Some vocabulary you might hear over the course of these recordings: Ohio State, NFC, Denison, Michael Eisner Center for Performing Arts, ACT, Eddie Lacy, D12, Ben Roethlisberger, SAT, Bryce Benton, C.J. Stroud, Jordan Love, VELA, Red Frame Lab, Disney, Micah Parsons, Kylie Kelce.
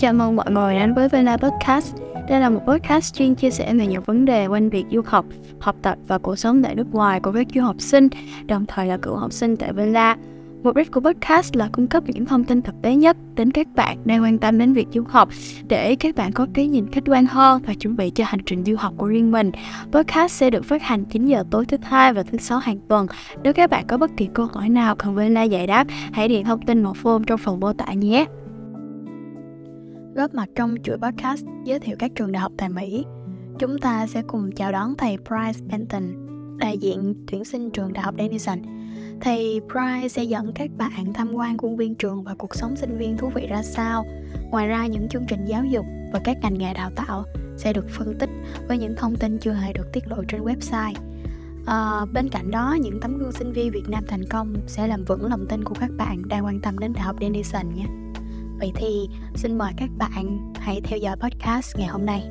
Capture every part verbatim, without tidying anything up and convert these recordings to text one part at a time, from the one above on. Chào mừng mọi người đến với VELA Podcast. Đây là một podcast chuyên chia sẻ về những vấn đề quanh việc du học, học tập và cuộc sống tại nước ngoài của các du học sinh, đồng thời là cựu học sinh tại VELA. Mục đích của podcast là cung cấp những thông tin thực tế nhất đến các bạn đang quan tâm đến việc du học để các bạn có cái nhìn khách quan hơn và chuẩn bị cho hành trình du học của riêng mình. Podcast sẽ được phát hành chín giờ tối thứ Hai và thứ Sáu hàng tuần. Nếu các bạn có bất kỳ câu hỏi nào cần VELA giải đáp, hãy điền thông tin một form trong phần mô tả nhé. Góp mặt trong chuỗi podcast giới thiệu các trường đại học tại Mỹ, chúng ta sẽ cùng chào đón thầy Bryce Benton, đại diện tuyển sinh trường đại học Denison. Thầy Bryce sẽ dẫn các bạn tham quan khuôn viên trường và cuộc sống sinh viên thú vị ra sao. Ngoài ra, những chương trình giáo dục và các ngành nghề đào tạo sẽ được phân tích với những thông tin chưa hề được tiết lộ trên website. À, bên cạnh đó, những tấm gương sinh viên Việt Nam thành công sẽ làm vững lòng tin của các bạn đang quan tâm đến đại học Denison nhé. Vậy thì xin mời các bạn hãy theo dõi podcast ngày hôm nay.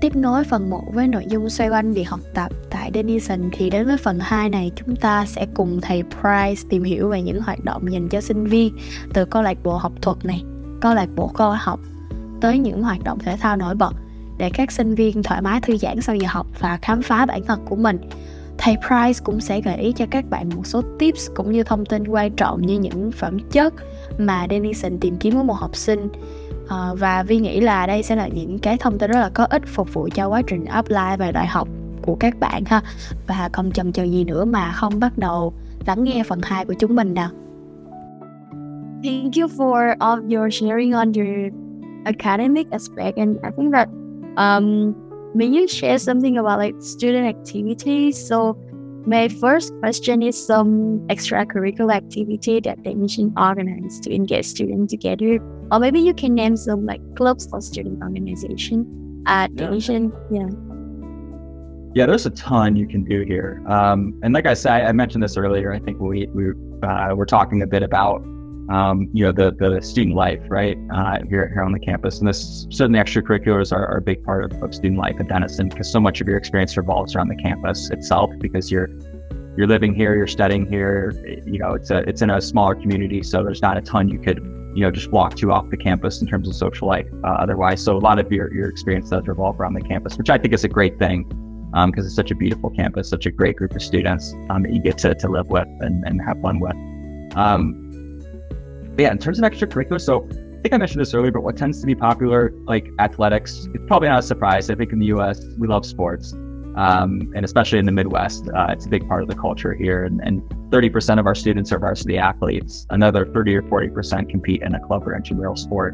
Tiếp nối phần một với nội dung xoay quanh việc học tập tại Denison thì đến với phần hai này, chúng ta sẽ cùng thầy Bryce tìm hiểu về những hoạt động dành cho sinh viên, từ câu lạc bộ học thuật này, câu lạc bộ khoa học tới những hoạt động thể thao nổi bật để các sinh viên thoải mái thư giãn sau giờ học và khám phá bản thân của mình. Thầy Bryce cũng sẽ gợi ý cho các bạn một số tips cũng như thông tin quan trọng như những phẩm chất mà Denison tìm kiếm ở một học sinh, à, và Vi nghĩ là đây sẽ là những cái thông tin rất là có ích phục vụ cho quá trình apply vào đại học của các bạn ha. Và không chần chờ gì nữa mà không bắt đầu lắng nghe phần hai của chúng mình nào. Thank you for all of your sharing on your academic aspect, and I think that um may you share something about like student activities? So my first question is some extracurricular activity that the mission organized to engage students together. Or maybe you can name some like clubs or student organization at the mission. Yeah. Yeah, there's a ton you can do here. Um, and like I said, I mentioned this earlier. I think we we uh, were talking a bit about um, you know the the student life, right? Uh, here here on the campus, and this certainly extracurriculars are, are a big part of, of student life at Denison because so much of your experience revolves around the campus itself. Because you're you're living here, you're studying here. You know, it's a it's in a smaller community, so there's not a ton you could you know just walk to off the campus in terms of social life uh, otherwise. So a lot of your your experience does revolve around the campus, which I think is a great thing. Um, because it's such a beautiful campus, such a great group of students um, that you get to, to live with and, and have fun with. Um, but yeah, in terms of extracurricular, so I think I mentioned this earlier, but what tends to be popular, like athletics, it's probably not a surprise. I think in the U S, we love sports, um, and especially in the Midwest, uh, it's a big part of the culture here. And, and thirty percent of our students are varsity athletes. Another thirty or forty percent compete in a club or intramural sport.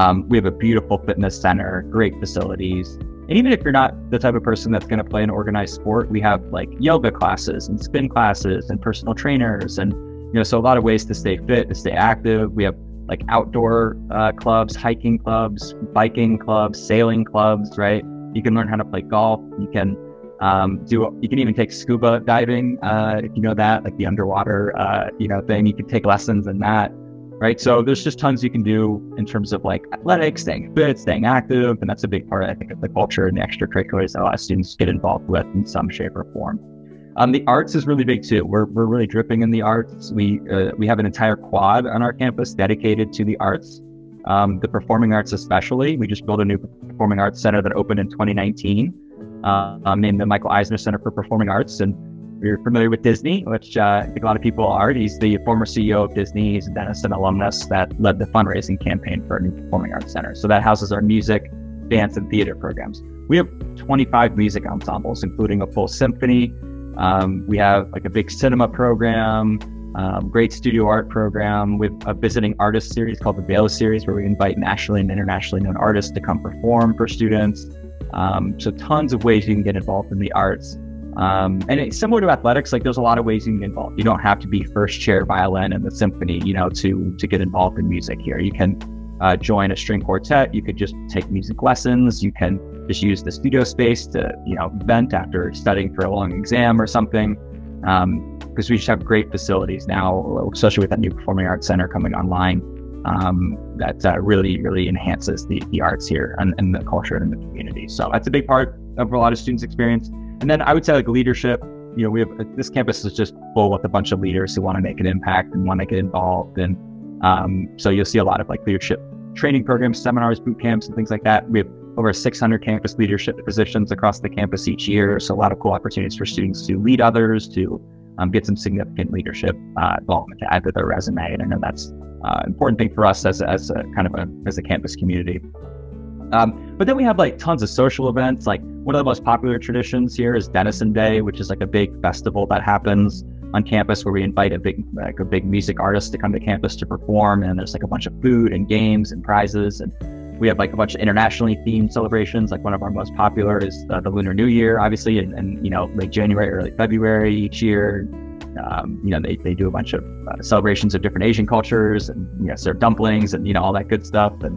Um, we have a beautiful fitness center, great facilities. And even if you're not the type of person that's going to play an organized sport, we have like yoga classes and spin classes and personal trainers. And, you know, so a lot of ways to stay fit, to stay active. We have like outdoor uh, clubs, hiking clubs, biking clubs, sailing clubs, right? You can learn how to play golf. You can um, do, you can even take scuba diving, uh, if you know that, like the underwater, uh, you know, thing. You can take lessons in that. Right. So there's just tons you can do in terms of like athletics, staying fit, staying active. And that's a big part, I think, of the culture and the extracurriculars that a lot of students get involved with in some shape or form. Um, the arts is really big, too. We're we're really dripping in the arts. We uh, we have an entire quad on our campus dedicated to the arts, um, the performing arts especially. We just built a new performing arts center that opened in twenty nineteen uh, um, named the Michael Eisner Center for Performing Arts. And you're familiar with Disney, which uh, I think a lot of people are. He's the former C E O of Disney. He's a Denison alumnus that led the fundraising campaign for a new performing arts center. So that houses our music, dance, and theater programs. We have twenty-five music ensembles, including a full symphony. Um, we have like a big cinema program, um, great studio art program with a visiting artist series called the VELA series, where we invite nationally and internationally known artists to come perform for students. Um, so tons of ways you can get involved in the arts. Um, and it's similar to athletics, like there's a lot of ways you can get involved. You don't have to be first chair violin in the symphony, you know, to to get involved in music here. You can uh, join a string quartet. You could just take music lessons. You can just use the studio space to, you know, vent after studying for a long exam or something. Um, because we just have great facilities now, especially with that new performing arts center coming online. Um, that uh, really, really enhances the, the arts here and, and the culture and the community. So that's a big part of a lot of students' experience. And then I would say like leadership, you know, we have, this campus is just full with a bunch of leaders who want to make an impact and want to get involved. And um, so you'll see a lot of like leadership training programs, seminars, boot camps, and things like that. We have over six hundred campus leadership positions across the campus each year. So a lot of cool opportunities for students to lead others, to um, get some significant leadership uh, involvement to add to their resume. And I know that's uh, important thing for us as, as a kind of a, as a campus community. Um, but then we have like tons of social events. Like one of the most popular traditions here is Denison Day, which is like a big festival that happens on campus where we invite a big like a big music artist to come to campus to perform. And there's like a bunch of food and games and prizes. And we have like a bunch of internationally themed celebrations. Like one of our most popular is uh, the Lunar New Year, obviously, and, and you know, late January, early February each year. Um, you know, they, they do a bunch of uh, celebrations of different Asian cultures, and you know, serve dumplings and you know all that good stuff. And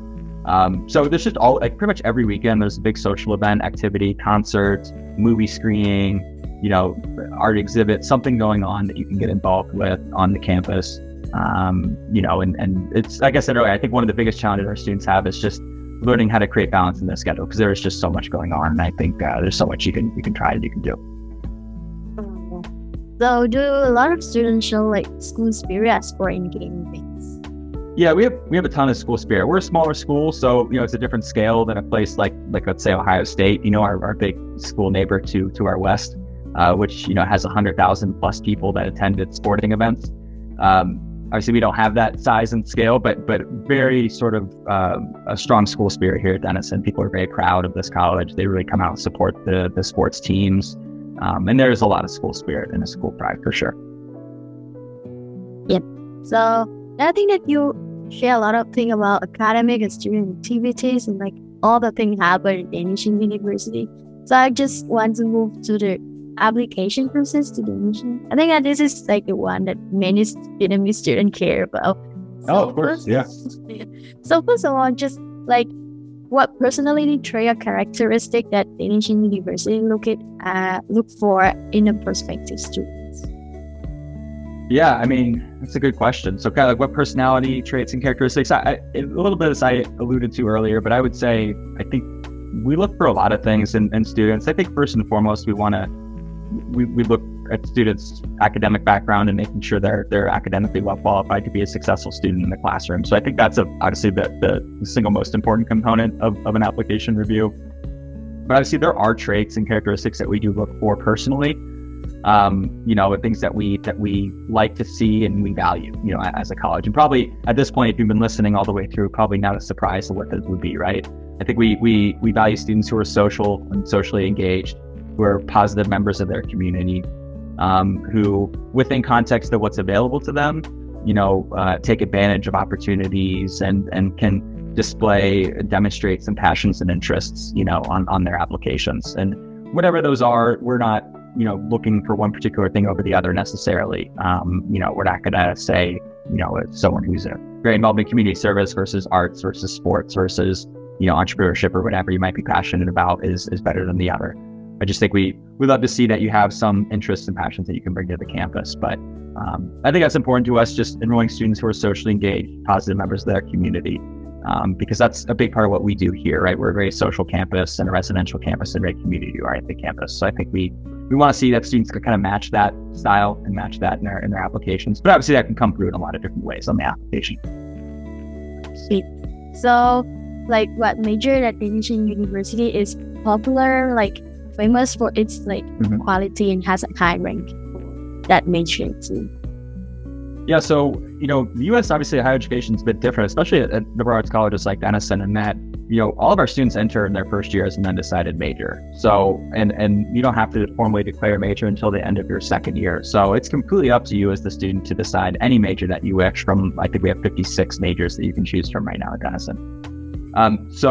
Um, so there's just all, like pretty much every weekend, there's a big social event, activity, concerts, movie screening, you know, art exhibit, something going on that you can get involved with on the campus. Um, you know, and, and it's, like I said earlier, I think one of the biggest challenges our students have is just learning how to create balance in their schedule, because there is just so much going on. And I think uh, there's so much you can, you can try and you can do. So do a lot of students show like school spirit as for in-game things? Yeah, we have we have a ton of school spirit. We're a smaller school, so you know it's a different scale than a place like like let's say Ohio State, you know, our, our big school neighbor to to our west, uh, which you know has a hundred thousand plus people that attend its sporting events. Um, obviously, we don't have that size and scale, but but very sort of uh, a strong school spirit here at Denison. People are very proud of this college. They really come out and support the the sports teams, um, and there is a lot of school spirit and a school pride for sure. Yep. So I think that you share a lot of things about academic and student activities and like all the things happen at Denison University. So I just want to move to the application process to Denison. I think that this is like the one that many Vietnamese students care about. So oh, of course, first, yeah. So first of all, just like what personality trait or characteristic that Denison University look at uh, look for in a prospective student? Yeah, I mean, that's a good question. So kind of like what personality traits and characteristics, I, I, a little bit as I alluded to earlier, but I would say, I think we look for a lot of things in, in students. I think first and foremost, we want to, we, we look at students' academic background and making sure they're they're academically well qualified to be a successful student in the classroom. So I think that's a, obviously the, the single most important component of, of an application review. But obviously there are traits and characteristics that we do look for personally. Um, you know, things that we that we like to see and we value, you know, as a college. And probably at this point, if you've been listening all the way through, probably not a surprise to what that would be, right? I think we we we value students who are social and socially engaged, who are positive members of their community, um, who, within context of what's available to them, you know, uh, take advantage of opportunities and and can display, demonstrate some passions and interests, you know, on on their applications. And whatever those are, we're not, you know, looking for one particular thing over the other necessarily. Um, you know, we're not going to say, you know, it's someone who's a very involved in community service versus arts versus sports versus, you know, entrepreneurship or whatever you might be passionate about is is better than the other. I just think we we love to see that you have some interests and passions that you can bring to the campus. But um, I think that's important to us, just enrolling students who are socially engaged, positive members of their community, um, because that's a big part of what we do here, right? We're a very social campus and a residential campus and very community-oriented campus. So I think we We want to see that students can kind of match that style and match that in their in their applications. But obviously that can come through in a lot of different ways on the application. Sweet. So like what major at Denison University is popular, like famous for its like mm-hmm. quality and has a high rank that major too? Yeah, so you know, the U S obviously higher education is a bit different, especially at liberal arts colleges like Denison, and that you know, all of our students enter in their first year as an undecided major. So, and and you don't have to formally declare a major until the end of your second year. So it's completely up to you as the student to decide any major that you wish from, I think we have fifty-six majors that you can choose from right now at Denison. Um, so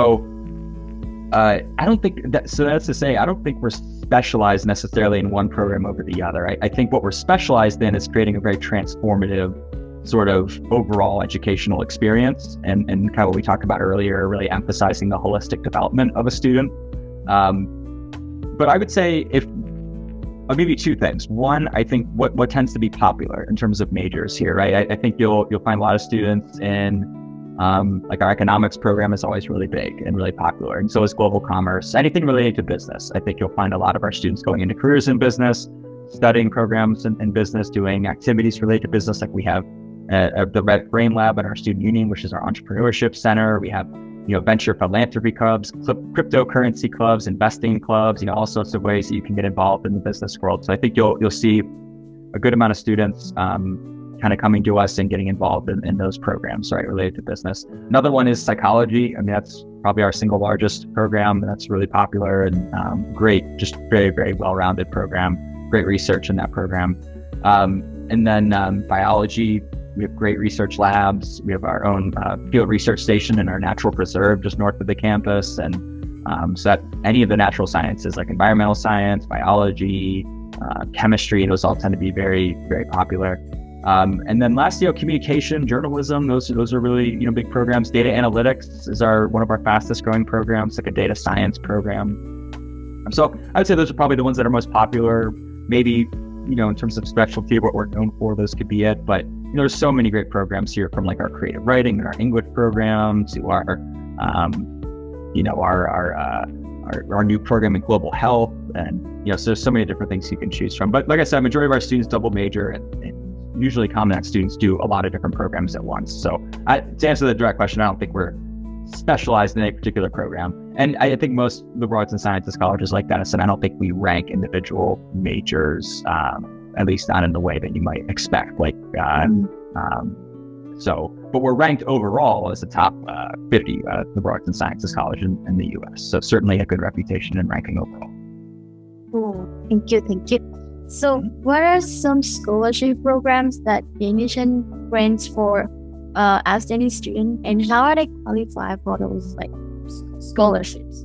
uh, I don't think that, so that's to say, I don't think we're specialized necessarily in one program over the other. I, I think what we're specialized in is creating a very transformative sort of overall educational experience and, and kind of what we talked about earlier, really emphasizing the holistic development of a student. Um, but I would say if, I'll give you two things. One, I think what, what tends to be popular in terms of majors here, right? I, I think you'll you'll find a lot of students in, um, like our economics program is always really big and really popular. And so is global commerce, anything related to business. I think you'll find a lot of our students going into careers in business, studying programs in, in business, doing activities related to business like we have at, at the Red Frame Lab at our student union, which is our entrepreneurship center. We have, you know, venture philanthropy clubs, cryptocurrency clubs, investing clubs, you know, all sorts of ways that you can get involved in the business world. So I think you'll you'll see a good amount of students um, kind of coming to us and getting involved in, in those programs, right, related to business. Another one is psychology. I mean, that's probably our single largest program. That's really popular and um, great, just very, very well-rounded program. Great research in that program. Um, and then um, biology, we have great research labs. We have our own uh, field research station in our natural preserve just north of the campus. And um, so that any of the natural sciences like environmental science, biology, uh, chemistry, those all tend to be very, very popular. Um, and then lastly, you know, communication, journalism, those, those are really, you know, big programs. Data analytics is our one of our fastest growing programs, like a data science program. So I would say those are probably the ones that are most popular. Maybe, you know, in terms of specialty, what we're known for, those could be it. But, you know, there's so many great programs here, from like our creative writing and our English program to our, um, you know, our our, uh, our our new program in global health. And, you know, so there's so many different things you can choose from. But like I said, majority of our students double major, and, and usually ComNet students do a lot of different programs at once. So I, to answer the direct question, I don't think we're specialized in a particular program. And I think most liberal arts and sciences colleges like Denison, I don't think we rank individual majors, um, at least not in the way that you might expect. Like, uh, um, so, but we're ranked overall as the top uh, fifty uh, liberal arts and sciences college in, in the U S. So certainly a good reputation in ranking overall. Oh, thank you, thank you. So what are some scholarship programs that Denison grants for Uh, as Denison student, and how are they qualified for those like scholarships?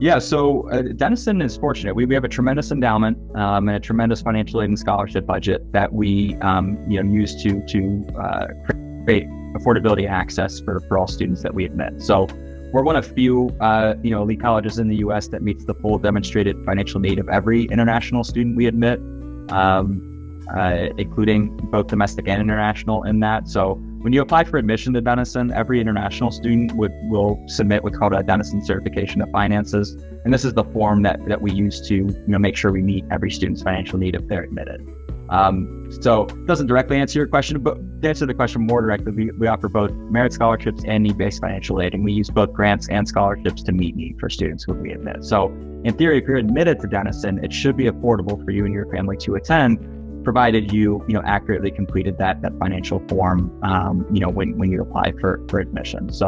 Yeah, so uh, Denison is fortunate. We, we have a tremendous endowment um, and a tremendous financial aid and scholarship budget that we um, you know use to to uh, create affordability access for, for all students that we admit. So we're one of few uh, you know elite colleges in the U S that meets the full demonstrated financial need of every international student we admit. Um, Uh, including both domestic and international in that. So when you apply for admission to Denison, every international student would will submit what's called a Denison Certification of Finances. And this is the form that, that we use to you know make sure we meet every student's financial need if they're admitted. Um, so it doesn't directly answer your question, but to answer the question more directly, we, we offer both merit scholarships and need-based financial aid. And we use both grants and scholarships to meet need for students who we admit. So in theory, if you're admitted to Denison, it should be affordable for you and your family to attend, provided you, you know, accurately completed that that financial form, um, you know, when, when you apply for, for admission. So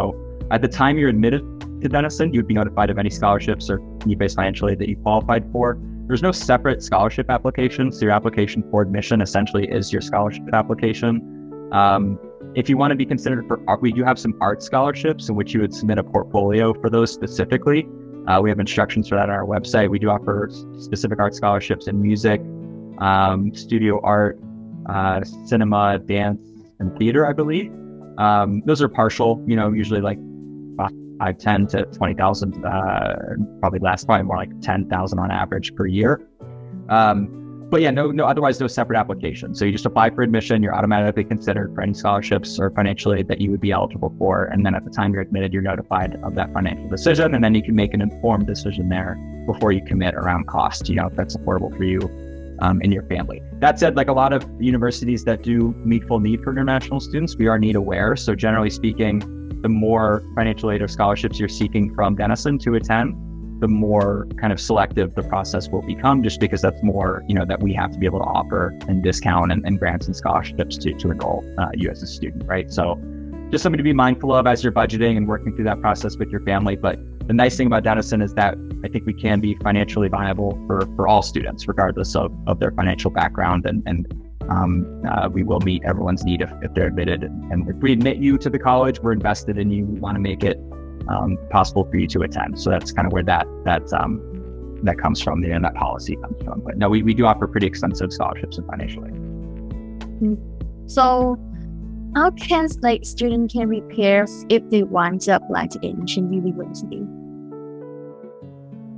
at the time you're admitted to Denison, you'd be notified of any scholarships or need-based financial aid that you qualified for. There's no separate scholarship application, so your application for admission essentially is your scholarship application. Um, if you want to be considered for art, we do have some art scholarships in which you would submit a portfolio for those specifically. Uh, we have instructions for that on our website. We do offer specific art scholarships in music, um studio art, uh cinema, dance, and theater, I believe. Um those are partial, you know usually like five, ten to twenty thousand, uh probably last probably more like ten thousand on average per year. Um but yeah, no no otherwise no separate application. So you just apply for admission, you're automatically considered for any scholarships or financial aid that you would be eligible for, and then at the time you're admitted, you're notified of that financial decision, and then you can make an informed decision there before you commit around cost, you know if that's affordable for you Um, in your family. That said, like a lot of universities that do meet full need for international students, we are need aware. So generally speaking, the more financial aid or scholarships you're seeking from Denison to attend, the more kind of selective the process will become, just because that's more, you know, that we have to be able to offer and discount and, and grants and scholarships to, to enroll uh, you as a student, right? So just something to be mindful of as you're budgeting and working through that process with your family. But the nice thing about Denison is that I think we can be financially viable for, for all students, regardless of, of their financial background. And, and um, uh, we will meet everyone's need if, if they're admitted. And if we admit you to the college, we're invested in you. We want to make it um, possible for you to attend. So that's kind of where that that, um, that comes from, you know, that policy comes from. But no, we, we do offer pretty extensive scholarships and financial aid. So how can like students can prepare if they want to apply to Denison University?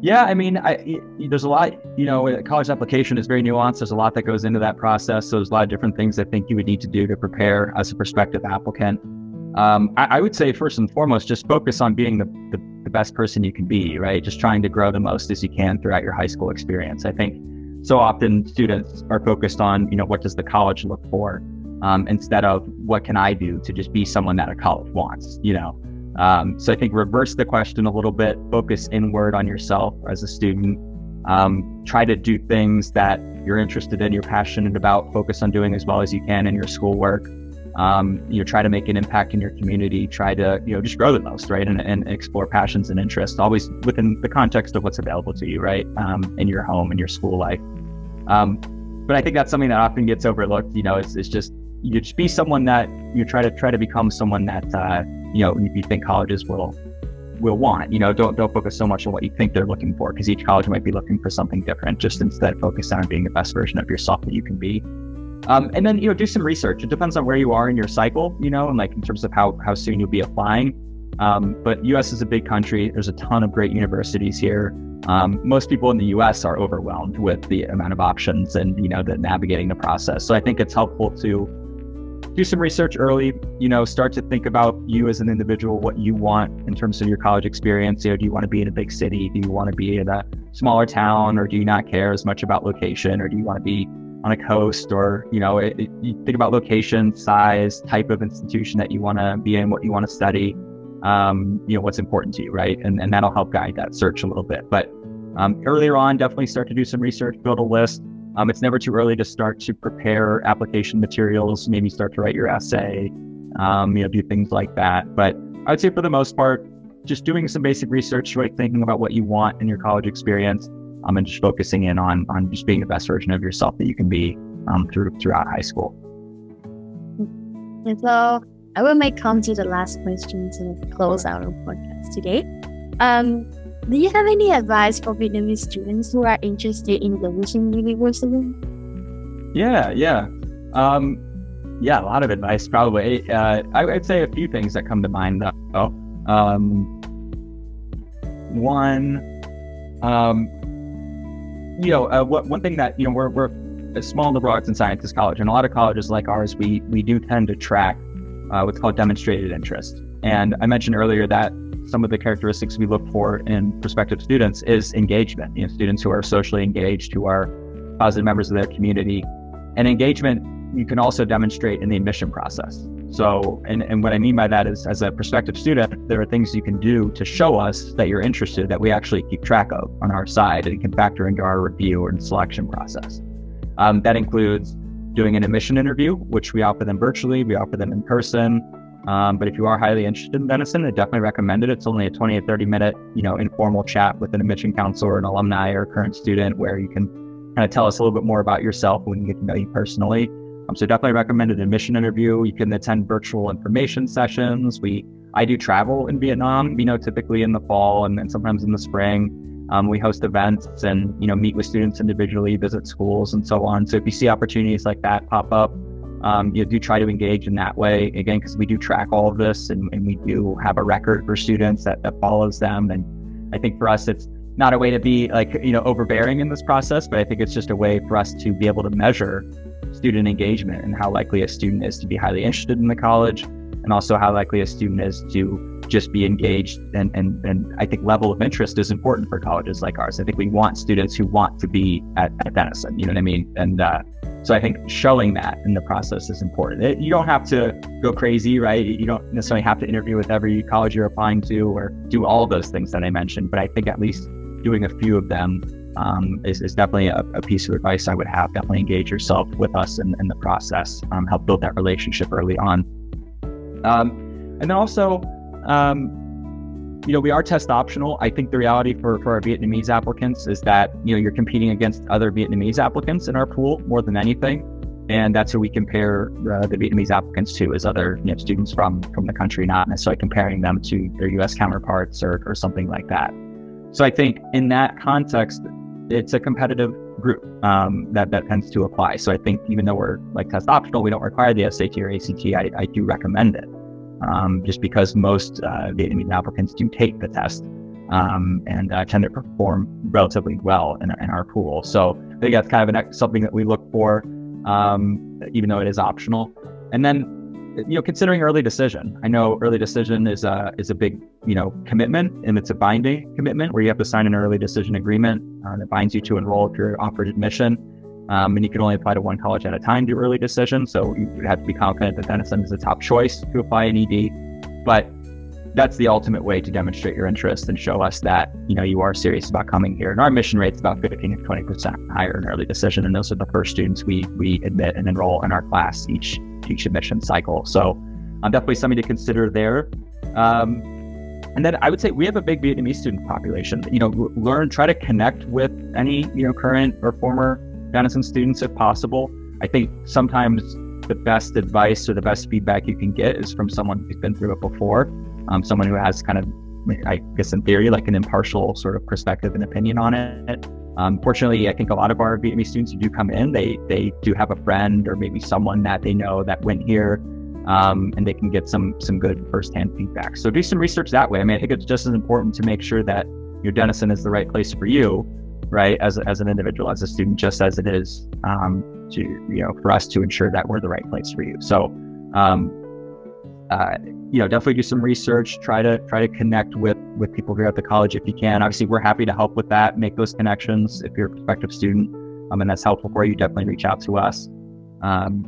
Yeah, I mean, I, it, there's a lot, you know, a college application is very nuanced. There's a lot that goes into that process. So there's a lot of different things I think you would need to do to prepare as a prospective applicant. Um, I, I would say first and foremost, just focus on being the, the, the best person you can be, right? Just trying to grow the most as you can throughout your high school experience. I think so often students are focused on, you know, what does the college look for? um, instead of what can I do to just be someone that a college wants, you know? Um, so I think reverse the question a little bit, focus inward on yourself as a student, um, try to do things that you're interested in, you're passionate about, focus on doing as well as you can in your schoolwork. Um, you know, try to make an impact in your community, try to, you know, just grow the most, right? And, and explore passions and interests, always within the context of what's available to you, right? Um, in your home, in your school life. Um, but I think that's something that often gets overlooked, you know, it's, it's just, you just be someone that you try to try to become someone that, uh, you know, you think colleges will, will want, you know, don't, don't focus so much on what you think they're looking for, because each college might be looking for something different. Just instead focus on being the best version of yourself that you can be. Um, and then, you know, do some research. It depends on where you are in your cycle, you know, and like in terms of how, how soon you'll be applying. Um, but U S is a big country. There's a ton of great universities here. Um, most people in the U S are overwhelmed with the amount of options and, you know, the navigating the process. So I think it's helpful to do some research early, you know, start to think about you as an individual, what you want in terms of your college experience. You know, do you want to be in a big city? Do you want to be in a smaller town, or do you not care as much about location? Or do you want to be on a coast, or, you know, it, it, you think about location, size, type of institution that you want to be in, what you want to study, um, you know, what's important to you, right? And and that'll help guide that search a little bit. But um, earlier on, definitely start to do some research, build a list. Um, it's never too early to start to prepare application materials, maybe start to write your essay, um, you know, do things like that. But I would say for the most part, just doing some basic research, right? Thinking about what you want in your college experience. Um, and just focusing in on on just being the best version of yourself that you can be um, through throughout high school. And so I will make come to the last question to close our podcast today. Um, do you have any advice for Vietnamese students who are interested in Denison University? Yeah, yeah, um, yeah. A lot of advice, probably. Uh, I, I'd say a few things that come to mind though. Um, one. Um, You know, uh, what, one thing that, you know, we're, we're a small liberal arts and sciences college, and a lot of colleges like ours, we we do tend to track uh, what's called demonstrated interest. And I mentioned earlier that some of the characteristics we look for in prospective students is engagement, you know, students who are socially engaged, who are positive members of their community. And engagement, you can also demonstrate in the admission process. So, and, and what I mean by that is, as a prospective student, there are things you can do to show us that you're interested, that we actually keep track of on our side, and it can factor into our review and selection process. Um, that includes doing an admission interview, which we offer them virtually, we offer them in person. Um, but if you are highly interested in Denison, I definitely recommend it. It's only a twenty to thirty minute, you know, informal chat with an admission counselor, an alumni, or a current student, where you can kind of tell us a little bit more about yourself when you get to know you personally. Um, so definitely recommend an admission interview. You can attend virtual information sessions. We, I do travel in Vietnam, you know, typically in the fall and, and sometimes in the spring. Um, we host events and, you know, meet with students individually, visit schools and so on. So if you see opportunities like that pop up, um, you do try to engage in that way. Again, because we do track all of this, and, and we do have a record for students that, that follows them. And I think for us, it's not a way to be like, you know, overbearing in this process, but I think it's just a way for us to be able to measure student engagement and how likely a student is to be highly interested in the college, and also how likely a student is to just be engaged. And, and, and I think level of interest is important for colleges like ours. I think we want students who want to be at, at Denison, you know what I mean? And uh, so I think showing that in the process is important. It, you don't have to go crazy, right? You don't necessarily have to interview with every college you're applying to or do all of those things that I mentioned, but I think at least doing a few of them Um, is, is definitely a, a piece of advice I would have. Definitely engage yourself with us in, in the process, um, help build that relationship early on. Um, and then also, um, you know, we are test optional. I think the reality for, for our Vietnamese applicants is that, you know, you're competing against other Vietnamese applicants in our pool more than anything. And that's who we compare uh, the Vietnamese applicants to, is other, you know, students from, from the country, not necessarily comparing them to their U S counterparts or, or something like that. So I think in that context, it's a competitive group um, that, that tends to apply. So I think even though we're like test optional, we don't require the S A T or A C T, I, I do recommend it um, just because most uh, Vietnamese applicants do take the test um, and uh, tend to perform relatively well in, in our pool. So I think that's kind of an, something that we look for, um, even though it is optional. And then, you know, considering early decision. I know early decision is a, is a big, you know, commitment, and it's a binding commitment where you have to sign an early decision agreement uh, that binds you to enroll if you're offered admission. Um, and you can only apply to one college at a time, do early decision. So you have to be confident that Denison is the top choice to apply an E D. But that's the ultimate way to demonstrate your interest and show us that, you know, you are serious about coming here. And our admission rate's about fifteen to twenty percent higher in early decision. And those are the first students we we admit and enroll in our class each, each admission cycle. So um, definitely something to consider there. Um, and then I would say we have a big Vietnamese student population. You know, learn, try to connect with any, you know, current or former Denison students if possible. I think sometimes the best advice or the best feedback you can get is from someone who's been through it before, um, someone who has kind of, I guess in theory, like an impartial sort of perspective and opinion on it. Um, fortunately, I think a lot of our Vietnamese students who do come in, they they do have a friend or maybe someone that they know that went here, um, and they can get some some good firsthand feedback. So do some research that way. I mean, I think it's just as important to make sure that your Denison is the right place for you, right, as as an individual, as a student, just as it is um, to, you know, for us to ensure that we're the right place for you. So, um, uh, you know, definitely do some research. Try to try to connect with with people here at the college if you can. Obviously, we're happy to help with that. Make those connections if you're a prospective student, um, and that's helpful for you. Definitely reach out to us. Um,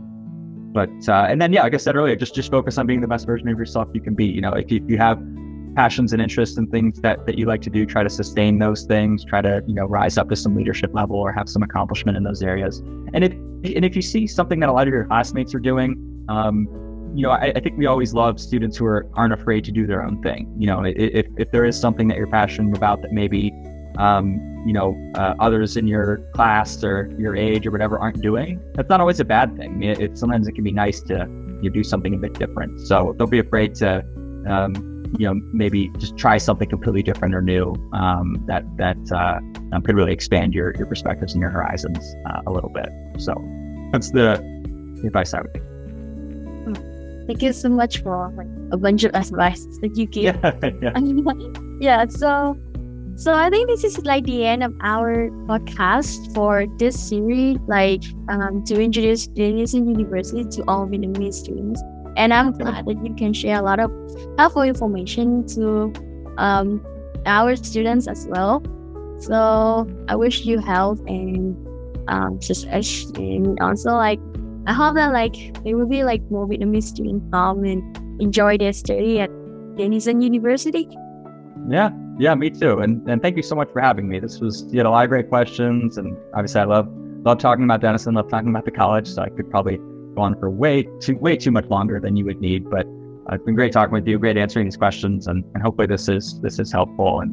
but uh, and then yeah, like I said earlier, just just focus on being the best version of yourself you can be. You know, if you, if you have passions and interests and things that, that you like to do, try to sustain those things, try to, you know, rise up to some leadership level or have some accomplishment in those areas. And if, and if you see something that a lot of your classmates are doing, um, you know, I, I think we always love students who are, aren't afraid to do their own thing. You know, if, if there is something that you're passionate about that maybe, um, you know, uh, others in your class or your age or whatever aren't doing, that's not always a bad thing. I mean, it, it, sometimes it can be nice to, you know, do something a bit different. So don't be afraid to, um, you know, maybe just try something completely different or new um, that that uh, um, could really expand your, your perspectives and your horizons uh, a little bit. So that's the advice I would give. Thank you so much for like, a bunch of advice that you gave. Yeah, yeah. yeah so, so I think this is like the end of our podcast for this series, like um, to introduce Denison University to all Vietnamese students. And I'm glad that you can share a lot of helpful information to um, our students as well. So I wish you health and um, success. And also, like, I hope that like there will be like more Vietnamese students come and enjoy their study at Denison University. Yeah, yeah, me too. And and thank you so much for having me. This was you had a lot of great questions, and obviously I love love talking about Denison, love talking about the college. So I could probably on for way too way too much longer than you would need, but uh, it's been great talking with you, great answering these questions, and, and hopefully this is this is helpful. And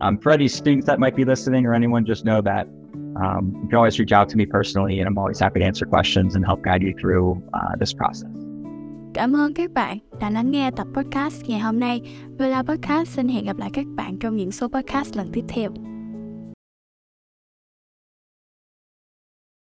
um, for any students that might be listening or anyone, just know that um, you can always reach out to me personally, and I'm always happy to answer questions and help guide you through uh, this process. Cảm ơn các bạn đã lắng nghe tập podcast ngày hôm nay. Vela Podcast xin hẹn gặp lại các bạn trong những số podcast lần tiếp theo.